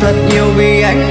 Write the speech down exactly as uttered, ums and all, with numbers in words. thật nhiều vì anh